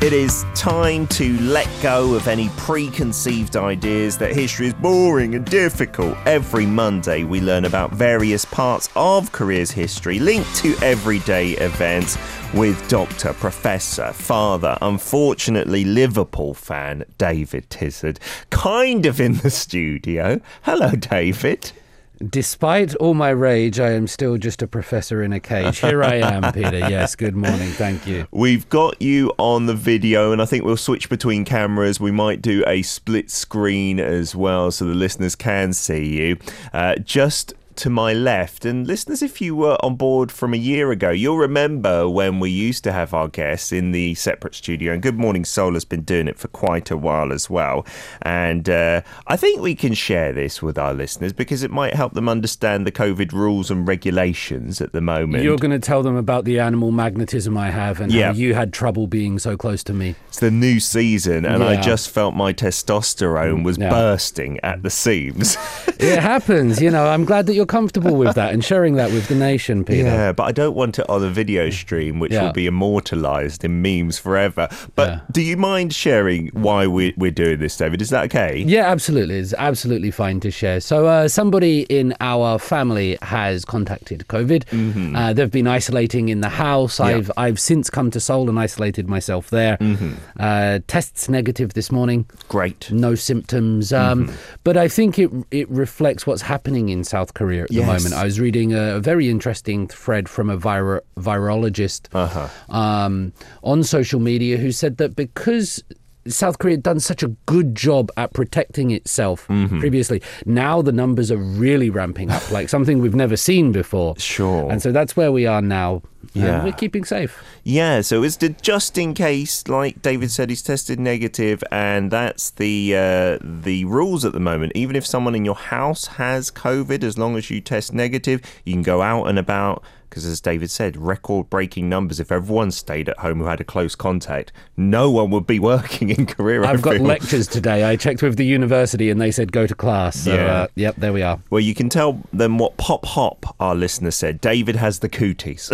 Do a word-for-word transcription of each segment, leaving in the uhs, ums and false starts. It is time to let go of any preconceived ideas that history is boring and difficult. Every Monday we learn about various parts of Korea's history linked to everyday events with doctor, professor, father, unfortunately Liverpool fan David Tizard, kind of in the studio. Hello, David. Despite all my rage, I am still just a professor in a cage. Here I am, Peter. Yes, good morning. Thank you. We've got you on the video, and I think we'll switch between cameras. We might do a split screen as well so the listeners can see you. Uh, just to my left, and listeners, if you were on board from a year ago, you'll remember when we used to have our guests in the separate studio, and Good Morning Soul has been doing it for quite a while as well. And uh, I think we can share this with our listeners because it might help them understand the COVID rules and regulations at the moment. You're going to tell them about the animal magnetism I have and yeah. how you had trouble being so close to me. It's the new season, and yeah. I just felt my testosterone was yeah. bursting at the seams. It happens, you know. I'm glad that you're comfortable with that and sharing that with the nation, Peter. Yeah, but I don't want it on a video stream, which yeah. will be immortalised in memes forever. But yeah. do you mind sharing why we, we're doing this, David? Is that okay? Yeah, absolutely. It's absolutely fine to share. So uh, somebody in our family has contacted COVID. Mm-hmm. Uh, they've been isolating in the house. Yep. I've I've since come to Seoul and isolated myself there. Mm-hmm. Uh, tests negative this morning. Great. No symptoms. Um, mm-hmm. But I think it it reflects what's happening in South Korea at the yes. moment. I was reading a very interesting thread from a viro- virologist uh-huh. um, on social media who said that because South Korea had done such a good job at protecting itself mm-hmm. previously, now the numbers are really ramping up, like something we've never seen before. Sure. And so that's where we are now. Yeah, and we're keeping safe. Yeah, so it's the just in case, like David said, he's tested negative, and that's the uh, the rules at the moment. Even if someone in your house has COVID, as long as you test negative, you can go out and about. Because as David said, record-breaking numbers. If everyone stayed at home who had a close contact, no one would be working in Korea. I've got lectures today. I checked with the university and they said go to class. So, yeah. Uh, yep, there we are. Well, you can tell them what Pop Hop, our listener, said. David has the cooties.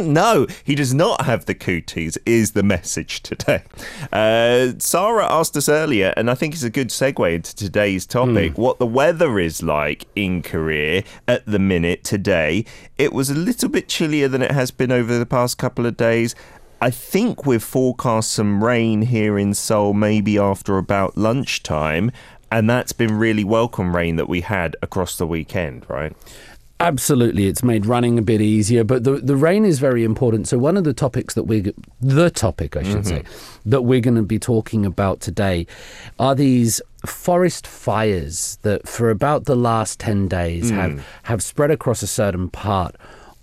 No, he does not have the cooties, is the message today. Uh, Sarah asked us earlier, and I think it's a good segue into today's topic, mm. what the weather is like in Korea at the minute today. It was a little bit chillier than it has been over the past couple of days. I think we've forecast some rain here in Seoul, maybe after about lunchtime, and that's been really welcome rain that we had across the weekend, right? Absolutely. It's made running a bit easier, but the, the rain is very important. So one of the topics that we're, the topic, I should mm-hmm. say, that we're going to be talking about today are these forest fires that for about the last ten days mm. have, have spread across a certain part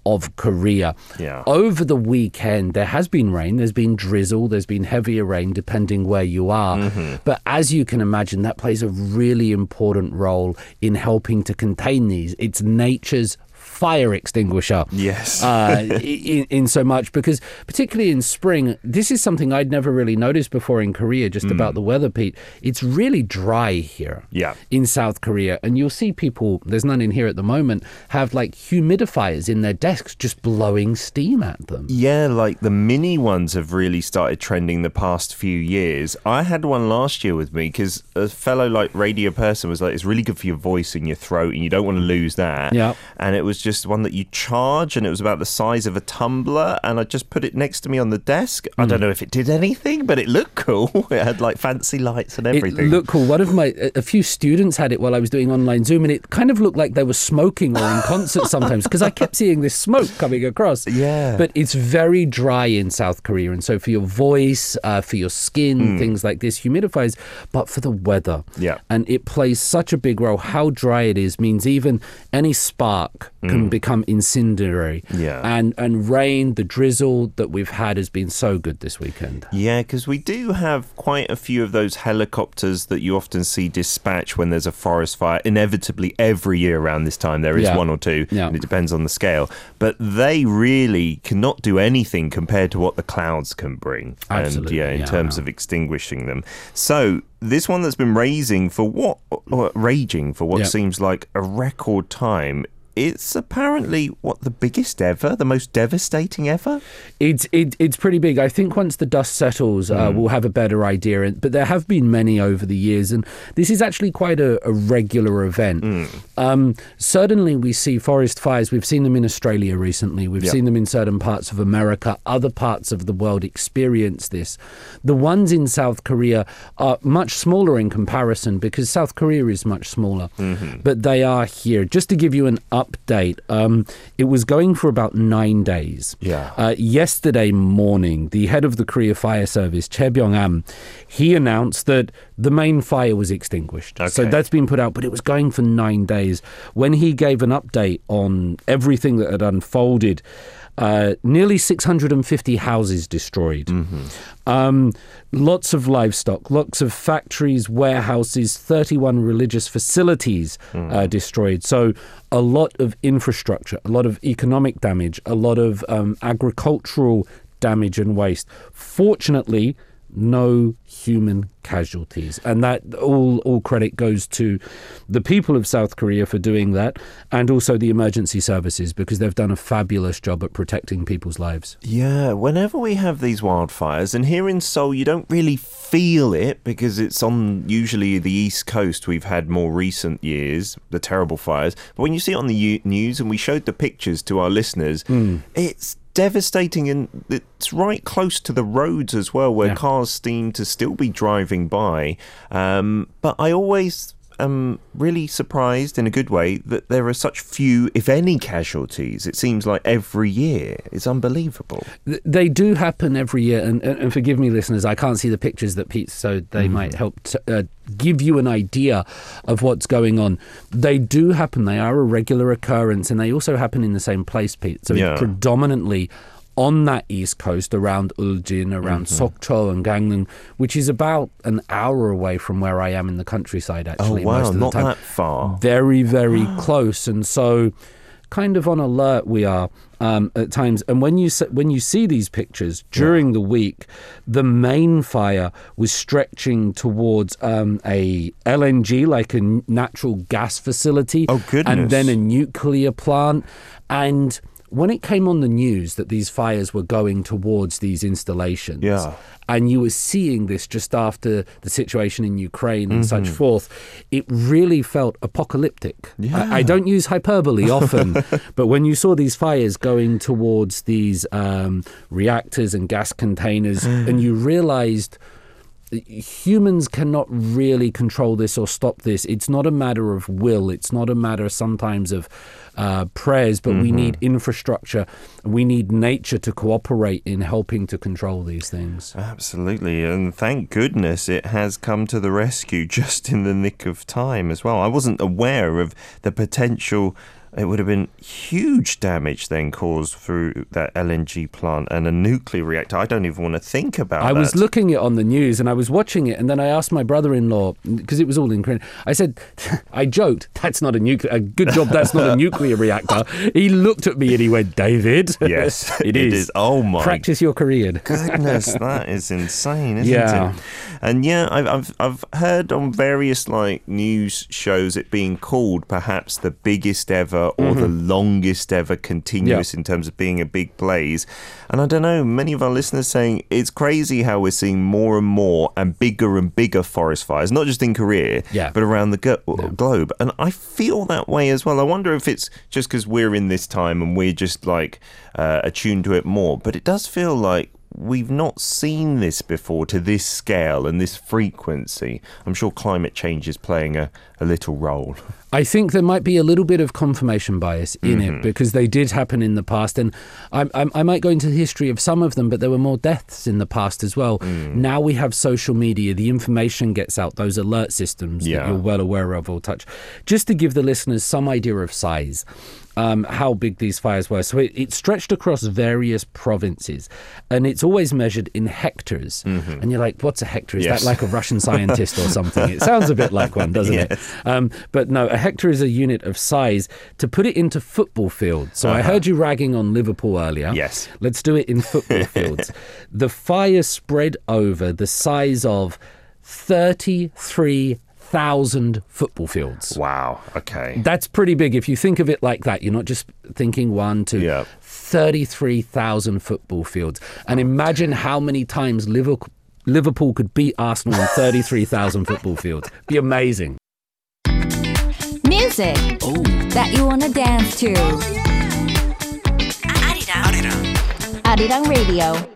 of Korea. Yeah. Over the weekend, there has been rain, there's been drizzle, there's been heavier rain, depending where you are. Mm-hmm. But as you can imagine, that plays a really important role in helping to contain these. It's nature's fire extinguisher. Yes. uh, in, in so much, because particularly in spring, this is something I'd never really noticed before in Korea, just mm. about the weather, Pete. It's really dry here yeah. in South Korea. And you'll see people, there's none in here at the moment, have like humidifiers in their desks just blowing steam at them. Yeah, like the mini ones have really started trending the past few years. I had one last year with me because a fellow like radio person was like, it's really good for your voice and your throat and you don't want to lose that. Yeah. And it was just Just one that you charge, and it was about the size of a tumbler, and I just put it next to me on the desk. I don't know if it did anything, but it looked cool. It had like fancy lights and everything. It looked cool. One of my a few students had it while I was doing online Zoom, and it kind of looked like they were smoking or in concert sometimes because I kept seeing this smoke coming across. Yeah. But it's very dry in South Korea, and so for your voice, uh, for your skin, mm. things like this, humidifiers, but for the weather. Yeah. And it plays such a big role. How dry it is means even any spark can mm. become incendiary. Yeah. And and rain, the drizzle that we've had has been so good this weekend. Yeah, because we do have quite a few of those helicopters that you often see dispatched when there's a forest fire. Inevitably, every year around this time, there is yeah. one or two, yeah. and it depends on the scale. But they really cannot do anything compared to what the clouds can bring. Absolutely. And, yeah, in yeah, terms yeah. of extinguishing them. So this one that's been raising for what, or raging for what yeah. seems like a record time, it's apparently, what, the biggest ever? The most devastating ever? It's it, it's pretty big. I think once the dust settles, uh, mm. we'll have a better idea. But there have been many over the years, and this is actually quite a, a regular event. Mm. Um, certainly, we see forest fires. We've seen them in Australia recently. We've yep. seen them in certain parts of America. Other parts of the world experience this. The ones in South Korea are much smaller in comparison because South Korea is much smaller. Mm-hmm. But they are here. Just to give you an update. Um, it was going for about nine days. Yeah. Uh, yesterday morning, the head of the Korea Fire Service, Chae Byung-am, he announced that the main fire was extinguished. Okay. So that's been put out, but it was going for nine days. When he gave an update on everything that had unfolded, Uh, nearly six hundred fifty houses destroyed. Mm-hmm. Um, lots of livestock, lots of factories, warehouses, thirty-one religious facilities mm. uh, destroyed. So a lot of infrastructure, a lot of economic damage, a lot of um, agricultural damage and waste. Fortunately, no human casualties, and that all all credit goes to the people of South Korea for doing that, and also the emergency services, because they've done a fabulous job at protecting people's lives. Yeah, whenever we have these wildfires, and here in Seoul you don't really feel it because it's on usually the East Coast. We've had more recent years the terrible fires, but when you see it on the news, and we showed the pictures to our listeners, mm. it's devastating, and it's right close to the roads as well, where yeah. cars seem to still be driving by. Um, but I always am really surprised, in a good way, that there are such few, if any, casualties. It seems like every year. It's unbelievable. They do happen every year, and, and forgive me, listeners, I can't see the pictures that Pete, so they mm. might help to, uh, give you an idea of what's going on. They do happen. They are a regular occurrence, and they also happen in the same place, Pete. So yeah. it's predominantly on that East Coast, around Uljin, around mm-hmm. Sokcho and Gangneung, which is about an hour away from where I am in the countryside, actually. Oh, wow, most of the not time. That far. Very, very close. And so kind of on alert we are um, at times. And when you when you see these pictures during yeah. the week, the main fire was stretching towards um, a L N G, like a natural gas facility. Oh, goodness. And then a nuclear plant. And when it came on the news that these fires were going towards these installations, yeah. and you were seeing this just after the situation in Ukraine and mm-hmm. such forth, it really felt apocalyptic. Yeah. I, I don't use hyperbole often, but when you saw these fires going towards these um, reactors and gas containers, and you realized humans cannot really control this or stop this. It's not a matter of will. It's not a matter sometimes of uh, prayers, but mm-hmm. we need infrastructure. We need nature to cooperate in helping to control these things. Absolutely. And thank goodness it has come to the rescue just in the nick of time as well. I wasn't aware of the potential. It would have been huge damage then caused through that L N G plant and a nuclear reactor. I don't even want to think about I that. I was looking it on the news and I was watching it, and then I asked my brother-in-law, because it was all in Korean. I said, I joked, that's not a nuclear, good job that's not a nuclear reactor. He looked at me and he went, David. Yes, it, is. it is. Oh my. Practice your Korean. Goodness, that is insane, isn't yeah. it? And yeah, I've, I've, I've heard on various like news shows it being called perhaps the biggest ever or mm-hmm. the longest ever continuous yeah. in terms of being a big blaze. And I don't know, many of our listeners saying it's crazy how we're seeing more and more and bigger and bigger forest fires, not just in Korea, yeah. but around the go- yeah. globe. And I feel that way as well. I wonder if it's just because we're in this time and we're just like uh, attuned to it more. But it does feel like we've not seen this before to this scale and this frequency. I'm sure climate change is playing a, a little role. I think there might be a little bit of confirmation bias in mm-hmm. it, because they did happen in the past. And I, I, I might go into the history of some of them, but there were more deaths in the past as well. Mm. Now we have social media. The information gets out, those alert systems yeah. that you're well aware of or touch. Just to give the listeners some idea of size, um, how big these fires were. So it, it stretched across various provinces, and it's always measured in hectares. Mm-hmm. And you're like, what's a hectare? Is yes. that like a Russian scientist or something? It sounds a bit like one, doesn't yes. it? Um, but no, a hectare is a unit of size. To put it into football fields. So uh-huh. I heard you ragging on Liverpool earlier. Yes. Let's do it in football fields. The fire spread over the size of thirty-three thousand football fields. Wow. Okay. That's pretty big. If you think of it like that, you're not just thinking one, two, yep. thirty-three thousand football fields. And imagine how many times Liverpool, Liverpool could beat Arsenal on thirty-three thousand football fields. Be amazing. Music Ooh. That you want to dance to. Oh, yeah. Arirang. Arirang. Arirang Radio.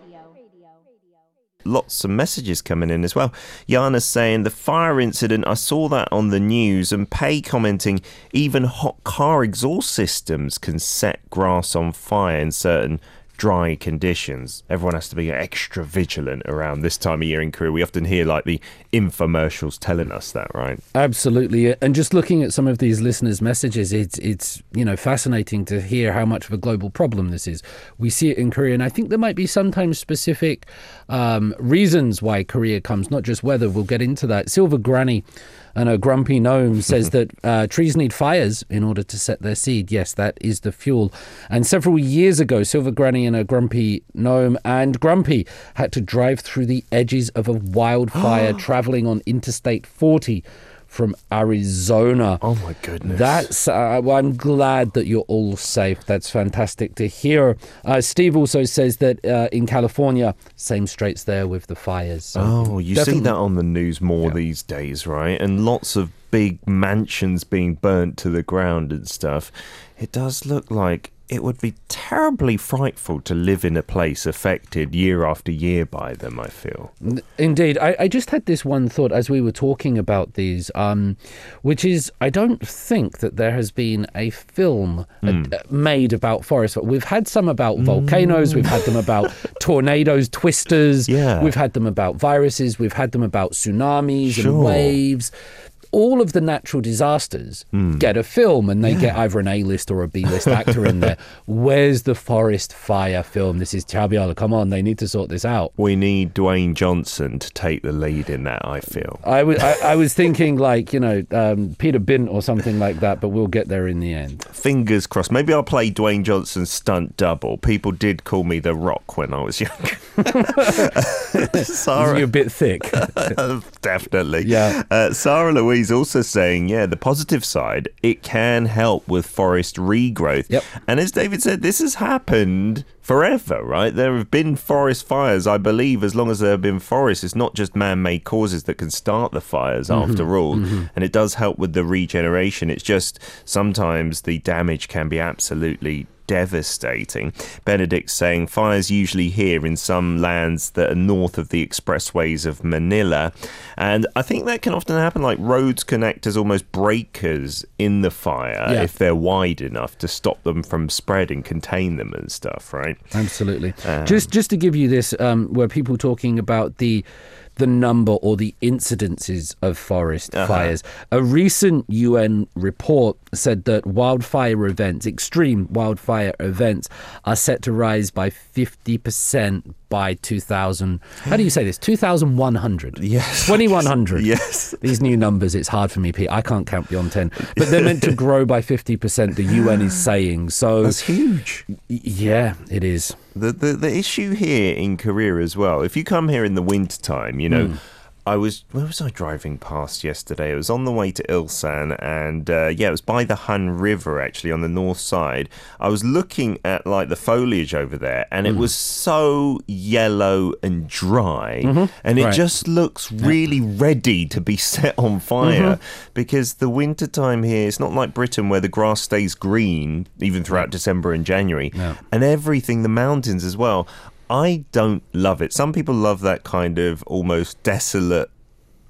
Lots of messages coming in as well. Yana's saying, the fire incident, I saw that on the news. And Pei commenting, even hot car exhaust systems can set grass on fire in certain dry conditions. Everyone has to be extra vigilant around this time of year in Korea. We often hear like the infomercials telling us that, right? Absolutely. And just looking at some of these listeners' messages, it's it's you know fascinating to hear how much of a global problem this is. We see it in Korea, and I think there might be sometimes specific um, reasons why Korea comes, not just weather. We'll get into that. Silver Granny and a grumpy gnome says that uh, trees need fires in order to set their seed. Yes, that is the fuel. And several years ago, Silver Granny and a grumpy gnome and Grumpy had to drive through the edges of a wildfire traveling on Interstate forty from Arizona. Oh, my goodness. That's, uh, well, I'm glad that you're all safe. That's fantastic to hear. Uh, Steve also says that uh, in California, same straits there with the fires. So oh, you see that on the news more yeah. these days, right? And lots of big mansions being burnt to the ground and stuff. It does look like it would be terribly frightful to live in a place affected year after year by them, I feel. Indeed. I, I just had this one thought as we were talking about these, um, which is, I don't think that there has been a film mm. a, made about forests. We've had some about mm. volcanoes. We've had them about tornadoes, twisters. Yeah. We've had them about viruses. We've had them about tsunamis sure. and waves. All of the natural disasters mm. get a film, and they yeah. get either an A-list or a B-list actor in there. Where's the forest fire film? This is Chae Byung-am. Come on, they need to sort this out. We need Dwayne Johnson to take the lead in that, I feel. I, w- I, I was thinking like, you know, um, Peter B or something like that, but we'll get there in the end. Fingers crossed. Maybe I'll play Dwayne Johnson's stunt double. People did call me The Rock when I was young. Sarah, you're a bit thick. Definitely. Yeah. Uh, Sarah Louise he's also saying, yeah, the positive side, it can help with forest regrowth. Yep. And as David said, this has happened forever, right? There have been forest fires, I believe, as long as there have been forests. It's not just man-made causes that can start the fires mm-hmm. after all. Mm-hmm. And it does help with the regeneration. It's just sometimes the damage can be absolutely devastating. Benedict's saying fires usually here in some lands that are north of the expressways of Manila, and I think that can often happen, like roads connect as almost breakers in the fire yeah. if they're wide enough to stop them from spreading, contain them and stuff, right? Absolutely. Um, just just to give you this, um, were people talking about the the number or the incidences of forest uh-huh. fires. A recent U N report said that wildfire events, extreme wildfire events, are set to rise by fifty percent by two thousand. How do you say this? twenty-one hundred. Yes. twenty-one hundred. Yes. These new numbers, it's hard for me, Pete. I can't count beyond ten. But they're meant to grow by fifty percent, the U N is saying. So that's huge. Yeah, it is. The, the the issue here in Korea as well, if you come here in the winter time, you know, mm. I was, where was I driving past yesterday? It was on the way to Ilsan, and uh, yeah, it was by the Han River, actually, on the north side. I was looking at like the foliage over there, and mm. it was so yellow and dry, mm-hmm. and it right. just looks really ready to be set on fire, mm-hmm. because the winter time here, it's not like Britain where the grass stays green, even throughout December and January, yeah. and everything, the mountains as well. I don't love it. Some people love that kind of almost desolate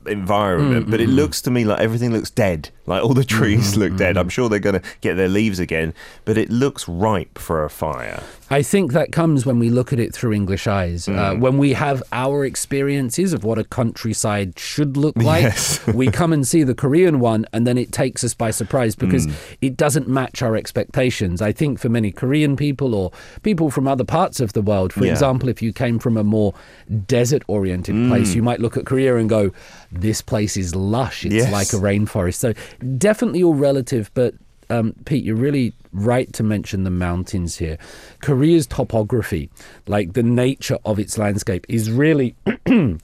environment, mm-hmm. but it looks to me like everything looks dead. Like, all the trees mm-hmm. look dead. I'm sure they're going to get their leaves again, but it looks ripe for a fire. I think that comes when we look at it through English eyes. Mm. Uh, when we have our experiences of what a countryside should look like, yes. we come and see the Korean one, and then it takes us by surprise because mm. it doesn't match our expectations. I think for many Korean people or people from other parts of the world, for yeah. example, if you came from a more desert-oriented mm. place, you might look at Korea and go, this place is lush. It's yes. like a rainforest. So definitely all relative, but Um, Pete, you're really right to mention the mountains here. Korea's topography, like the nature of its landscape, is really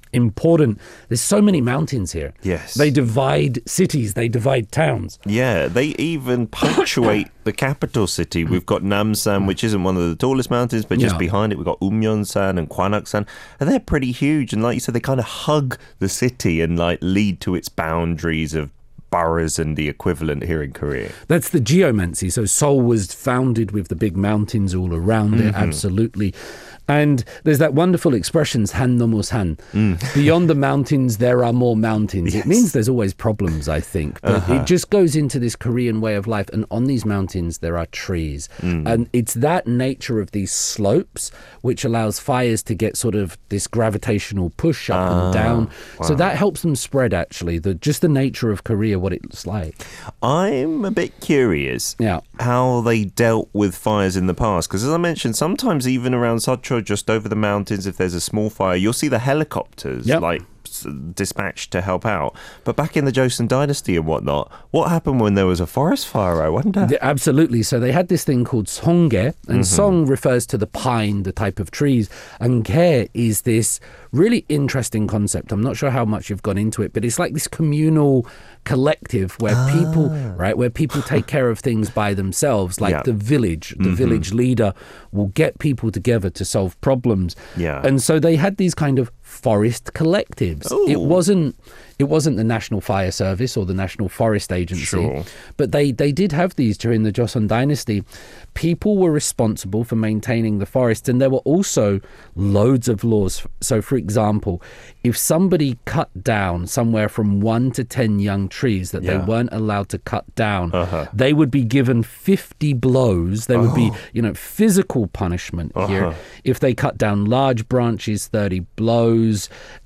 important. There's so many mountains here. Yes. They divide cities, they divide towns. Yeah, they even punctuate the capital city. We've got Namsan, which isn't one of the tallest mountains, but just yeah. behind it we've got Umyeon San and Kwanak San, and they're pretty huge. And like you said, they kind of hug the city and like lead to its boundaries of boroughs and the equivalent here in Korea. That's the geomancy. So Seoul was founded with the big mountains all around mm-hmm. it, absolutely. And there's that wonderful expression, Han River San. Mm. Beyond the mountains, there are more mountains. Yes. It means there's always problems, I think. But uh-huh. it just goes into this Korean way of life. And on these mountains, there are trees. Mm. And it's that nature of these slopes which allows fires to get sort of this gravitational push up ah, and down. Wow. So that helps them spread, actually. The, just the nature of Korea, what it looks like. I'm a bit curious yeah. how they dealt with fires in the past. Because as I mentioned, sometimes even around Sokcho, just over the mountains, if there's a small fire, you'll see the helicopters yep. like dispatched to help out. But back in the Joseon Dynasty and whatnot, what happened when there was a forest fire, I wonder? Yeah, absolutely. So they had this thing called Songge, and mm-hmm. Song refers to the pine, the type of trees, and Ge is this really interesting concept. I'm not sure how much you've gone into it, but it's like this communal collective where ah. people, right, where people take care of things by themselves, like yeah. the village, the mm-hmm. village leader will get people together to solve problems. Yeah. And so they had these kind of forest collectives. Ooh. It wasn't it wasn't the National Fire Service or the National Forest Agency, sure. but they, they did have these during the Joseon Dynasty. People were responsible for maintaining the forest, and there were also loads of laws. So for example, if somebody cut down somewhere from one to ten young trees that yeah. they weren't allowed to cut down, uh-huh. they would be given fifty blows. There oh. would be, you know, physical punishment uh-huh. here. If they cut down large branches, thirty blows.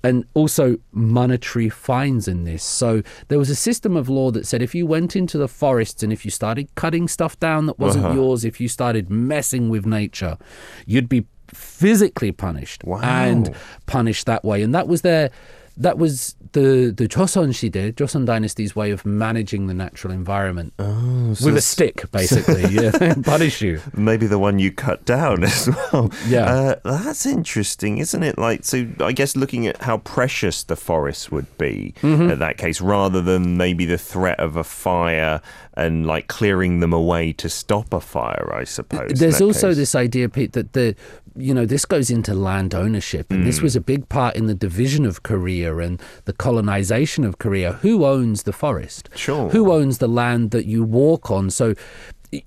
And also monetary fines in this. So there was a system of law that said if you went into the forests and if you started cutting stuff down that wasn't uh-huh. yours, if you started messing with nature, you'd be physically punished wow. and punished that way. And that was their... That was the, the Joseon Shide, Joseon Dynasty's way of managing the natural environment. Oh, so with a stick, basically. yeah, punish you. Maybe the one you cut down as well. Yeah. Uh, that's interesting, isn't it? Like, so I guess looking at how precious the forest would be mm-hmm. in that case, rather than maybe the threat of a fire and like clearing them away to stop a fire, I suppose. There's also case. This idea, Pete, that the, you know, this goes into land ownership. And mm. this was a big part in the division of Korea and the colonization of Korea. Who owns the forest? Sure. Who owns the land that you walk on? So,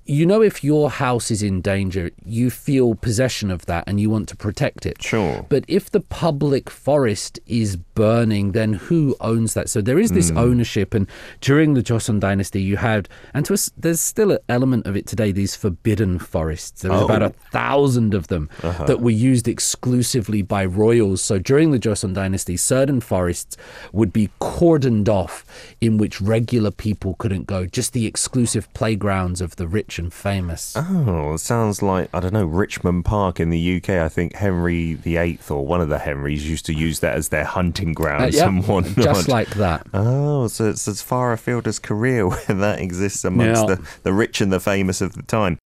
you know, if your house is in danger, you feel possession of that and you want to protect it. Sure. But if the public forest is burning, then who owns that? So there is this mm. ownership. And during the Joseon Dynasty, you had, and to us, there's still an element of it today, these forbidden forests. There was oh. about a thousand of them uh-huh. that were used exclusively by royals. So during the Joseon Dynasty, certain forests would be cordoned off in which regular people couldn't go, just the exclusive playgrounds of the rich and famous. Oh, it sounds like, I don't know, Richmond Park in the U K. I think Henry the eighth or one of the Henrys used to use that as their hunting grounds uh, yep. and whatnot. Just like that. Oh, so it's as far afield as Korea where that exists amongst yeah. the, the rich and the famous of the time.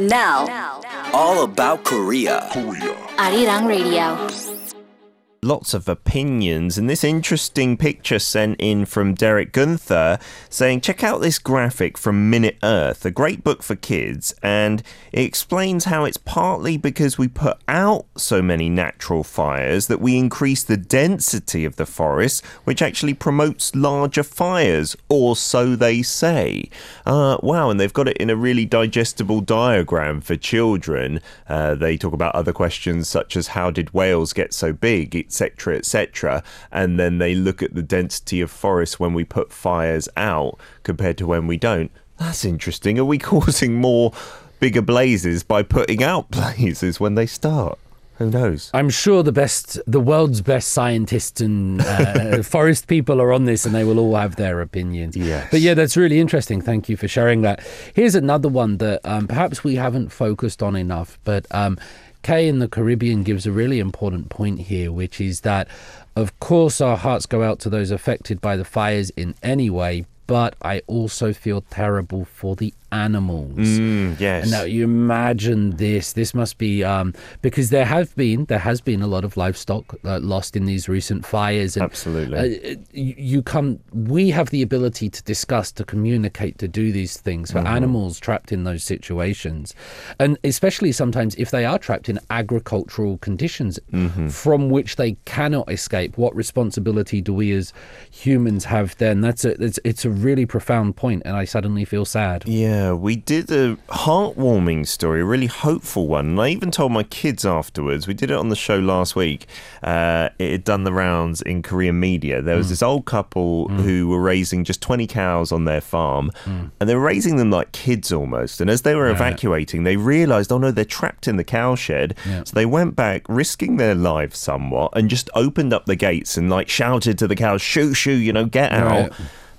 Now, now. All about Korea. Korea. Arirang Radio. Lots of opinions, and this interesting picture sent in from Derek Gunther saying, check out this graphic from Minute Earth, a great book for kids, and it explains how it's partly because we put out so many natural fires that we increase the density of the forest, which actually promotes larger fires, or so they say. Uh, wow, and they've got it in a really digestible diagram for children. Uh, they talk about other questions such as how did whales get so big? etc, et cetera, and then they look at the density of forests when we put fires out compared to when we don't. That's interesting. Are we causing more bigger blazes by putting out blazes when they start? Who knows? I'm sure the best, the world's best scientists and uh, forest people are on this, and they will all have their opinions. Yes. But yeah, that's really interesting. Thank you for sharing that. Here's another one that um, perhaps we haven't focused on enough, but um, Kay in the Caribbean gives a really important point here, which is that, of course, our hearts go out to those affected by the fires in any way, but I also feel terrible for the animals. Mm, yes. Now, you imagine this. This must be, um, because there have been, there has been a lot of livestock uh, lost in these recent fires. And, Absolutely. Uh, you come, we have the ability to discuss, to communicate, to do these things for mm-hmm. animals trapped in those situations. And especially sometimes if they are trapped in agricultural conditions mm-hmm. from which they cannot escape, what responsibility do we as humans have then? That's a, it's, it's a really profound point, and I suddenly feel sad. Yeah, we did a heartwarming story, a really hopeful one, and I even told my kids afterwards. We did it on the show last week. Uh, it had done the rounds in Korean media. There was mm. this old couple mm. who were raising just twenty cows on their farm, mm. and they were raising them like kids almost, and as they were yeah. evacuating, they realised, oh no, they're trapped in the cow shed. Yeah. So they went back, risking their lives somewhat, and just opened up the gates and like shouted to the cows, shoo, shoo, you know, get out. Right.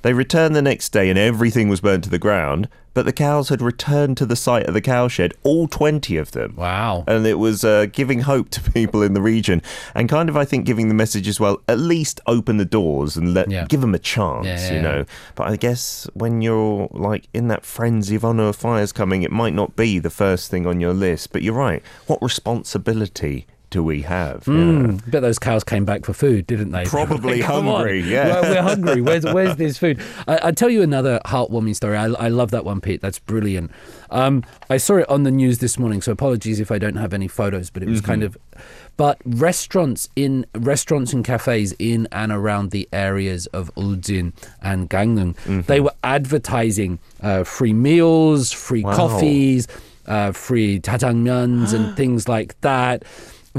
They returned the next day and everything was burnt to the ground, but the cows had returned to the site of the cowshed, all twenty of them. Wow. And it was uh, giving hope to people in the region, and kind of, I think, giving the message as well, at least open the doors and let yeah. give them a chance, yeah, yeah, you know. Yeah. But I guess when you're like in that frenzy of, oh no, a fire's coming, it might not be the first thing on your list, but you're right. What responsibility do we have? Mm, yeah. But those cows came back for food, didn't they? Probably like, hungry, on. yeah. We're, we're hungry. Where's where's this food? I, I'll tell you another heartwarming story. I, I love that one, Pete. That's brilliant. Um, I saw it on the news this morning, so apologies if I don't have any photos, but it was mm-hmm. kind of... But restaurants in restaurants and cafes in and around the areas of Uljin and Gangneung, mm-hmm. they were advertising uh, free meals, free wow. coffees, uh, free jjajangmyeons and things like that,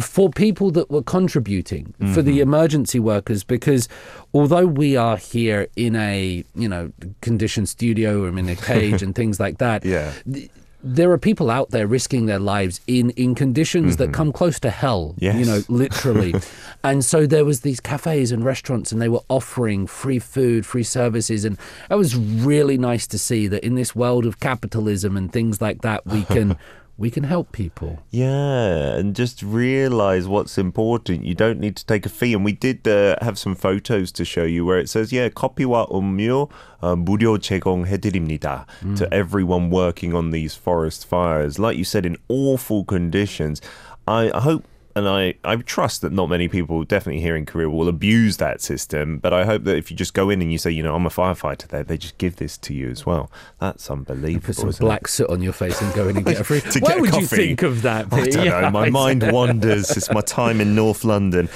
for people that were contributing, mm-hmm. for the emergency workers, because although we are here in a, you know, conditioned studio room in a cage and things like that, yeah. th- there are people out there risking their lives in, in conditions mm-hmm. that come close to hell, yes. you know, literally. And so there was these cafes and restaurants, and they were offering free food, free services. And it was really nice to see that in this world of capitalism and things like that, we can... we can help people. Yeah, and just realise what's important. You don't need to take a fee. And we did uh, have some photos to show you where it says, yeah, 커피와 음료 uh, 무료 제공해드립니다 mm. to everyone working on these forest fires. Like you said, in awful conditions. I, I hope and I, I trust that not many people, definitely here in Korea, will abuse that system. But I hope that if you just go in and you say, you know, I'm a firefighter there, they just give this to you as well. That's unbelievable. You put some black it? soot on your face and go in and get a free... to Why get a would coffee? You think of that? Pete? I don't yeah, know. My I mind said. wanders. It's my time in North London.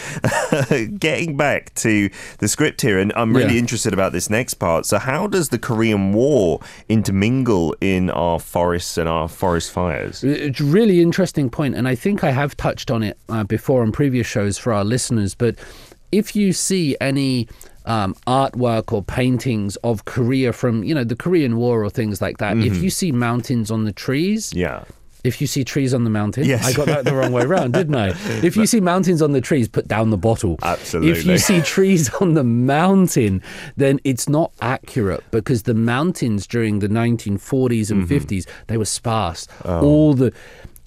Getting back to the script here, and I'm really yeah. interested about this next part. So how does the Korean War intermingle in our forests and our forest fires? It's a really interesting point, and I think I have touched on it Uh, before on previous shows for our listeners, but if you see any um, artwork or paintings of Korea from, you know, the Korean War or things like that, mm-hmm. if you see mountains on the trees, yeah. if you see trees on the mountain, yes. I got that the wrong way around, didn't I? If you see mountains on the trees, put down the bottle. Absolutely. If you see trees on the mountain, then it's not accurate, because the mountains during the nineteen forties and mm-hmm. fifties, they were sparse. Oh. All the...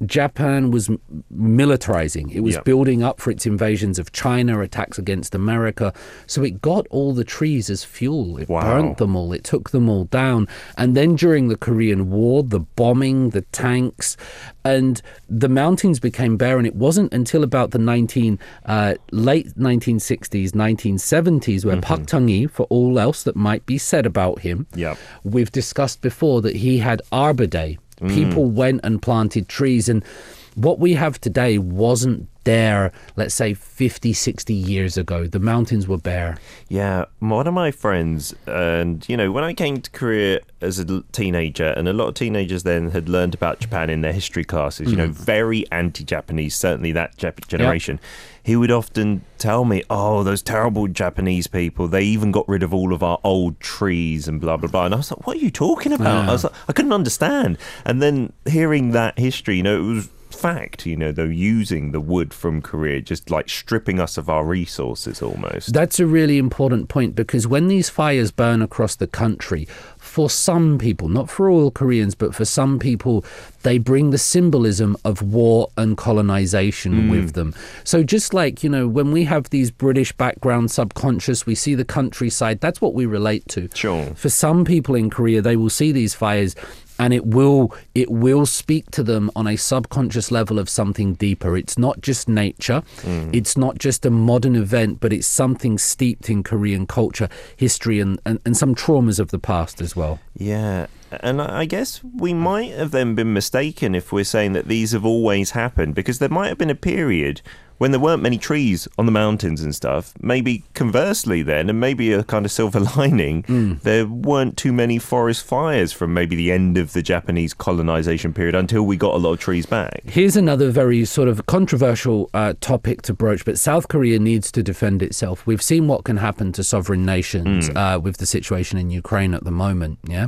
Japan was militarizing. It was yep. building up for its invasions of China, attacks against America. So it got all the trees as fuel. It wow. burnt them all. It took them all down. And then during the Korean War, the bombing, the tanks, and the mountains became barren. It wasn't until about the nineteen, uh, late nineteen sixties, nineteen seventies, where mm-hmm. Park Chung-hee, for all else that might be said about him, yep. we've discussed before that he had Arbor Day. People mm. went and planted trees, and what we have today wasn't there, let's say fifty, sixty years ago, the mountains were bare. Yeah, one of my friends, and you know, when I came to Korea as a teenager, and a lot of teenagers then had learned about Japan in their history classes, you mm. know, very anti-Japanese, certainly that generation. Yep. He would often tell me, oh, those terrible Japanese people, they even got rid of all of our old trees and blah, blah, blah. And I was like, what are you talking about? Yeah. I was like, I couldn't understand. And then hearing that history, you know, it was fact, you know, though, using the wood from Korea, just like stripping us of our resources almost. That's a really important point, because when these fires burn across the country, for some people, not for all Koreans, but for some people, they bring the symbolism of war and colonization mm. with them. So just like, you know, when we have these British background subconscious, we see the countryside, that's what we relate to. Sure. For some people in Korea, they will see these fires and it will it will speak to them on a subconscious level of something deeper. It's not just nature, mm. it's not just a modern event, but it's something steeped in Korean culture, history, and, and, and some traumas of the past as well. Yeah, and I guess we might have then been mistaken if we're saying that these have always happened, because there might have been a period when there weren't many trees on the mountains and stuff. Maybe conversely then, and maybe a kind of silver lining, mm. there weren't too many forest fires from maybe the end of the Japanese colonization period until we got a lot of trees back. Here's another very sort of controversial uh, topic to broach, but South Korea needs to defend itself. We've seen what can happen to sovereign nations mm. uh, with the situation in Ukraine at the moment, yeah?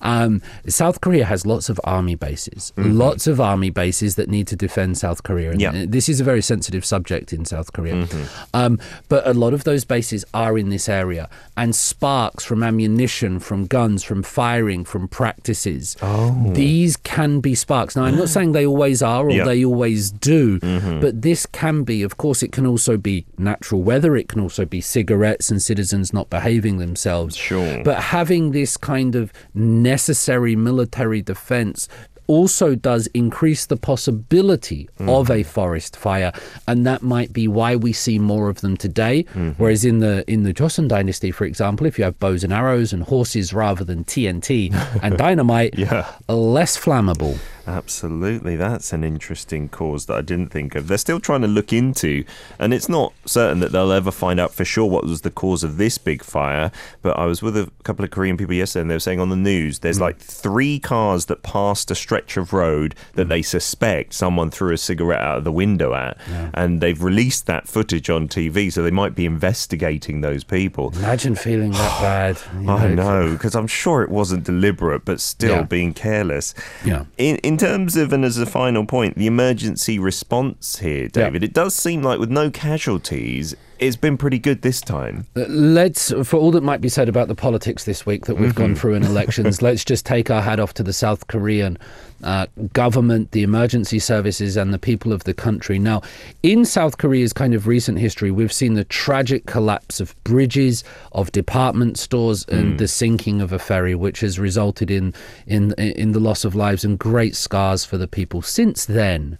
Um, South Korea has lots of army bases, mm-hmm. lots of army bases that need to defend South Korea. And yeah. this is a very sensitive subject in South Korea. Mm-hmm. Um, but a lot of those bases are in this area, and sparks from ammunition, from guns, from firing, from practices. Oh. These can be sparks. Now, I'm not saying they always are or yep. they always do, mm-hmm. but this can be, of course, it can also be natural weather. It can also be cigarettes and citizens not behaving themselves. Sure. But having this kind of necessary military defense also does increase the possibility mm. of a forest fire, and that might be why we see more of them today. Mm-hmm. Whereas in the in the Joseon Dynasty, for example, if you have bows and arrows and horses rather than T N T and dynamite, yeah. less flammable. Absolutely, that's an interesting cause that I didn't think of. They're still trying to look into, and it's not certain that they'll ever find out for sure what was the cause of this big fire, but I was with a couple of Korean people yesterday and they were saying on the news there's mm. like three cars that passed a stretch of road that mm. they suspect someone threw a cigarette out of the window at, yeah. and they've released that footage on T V, so they might be investigating those people. Imagine feeling that bad. You I know, because I'm sure it wasn't deliberate, but still yeah. being careless. Yeah. In, in In terms of, and as a final point, the emergency response here, David, yeah. it does seem like with no casualties, it's been pretty good this time. Let's, for all that might be said about the politics this week that we've mm-hmm. gone through in elections, let's just take our hat off to the South Korean uh, government, the emergency services, and the people of the country. Now, in South Korea's kind of recent history, we've seen the tragic collapse of bridges, of department stores, and mm. the sinking of a ferry, which has resulted in, in, in the loss of lives and great scars for the people. Since then,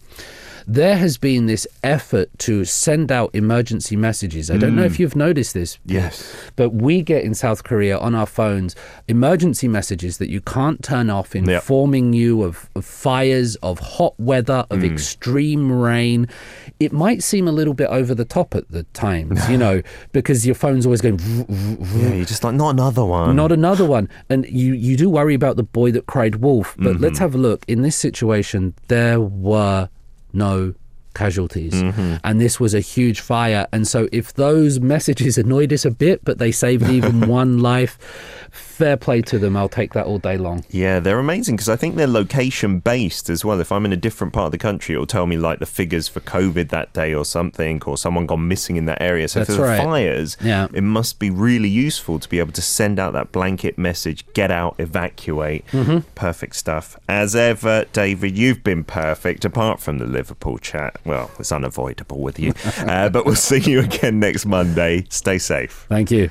there has been this effort to send out emergency messages. I don't mm. know if you've noticed this. Yes. But we get in South Korea on our phones emergency messages that you can't turn off, informing yep. you of, of fires, of hot weather, of mm. extreme rain. It might seem a little bit over the top at the times, you know, because your phone's always going. Yeah, you're just like, not another one. Not another one. And you, you do worry about the boy that cried wolf. But mm-hmm. let's have a look. In this situation, there were no casualties. Mm-hmm. And this was a huge fire. And so if those messages annoyed us a bit, but they saved even one life, fair play to them. I'll take that all day long. Yeah, they're amazing, because I think they're location based as well. If I'm in a different part of the country, it'll tell me like the figures for COVID that day or something, or someone gone missing in that area. So That's for the right. fires, yeah. it must be really useful to be able to send out that blanket message, get out, evacuate. Mm-hmm. Perfect stuff. As ever, David, you've been perfect, apart from the Liverpool chat. Well, it's unavoidable with you. Uh, but we'll see you again next Monday. Stay safe. Thank you.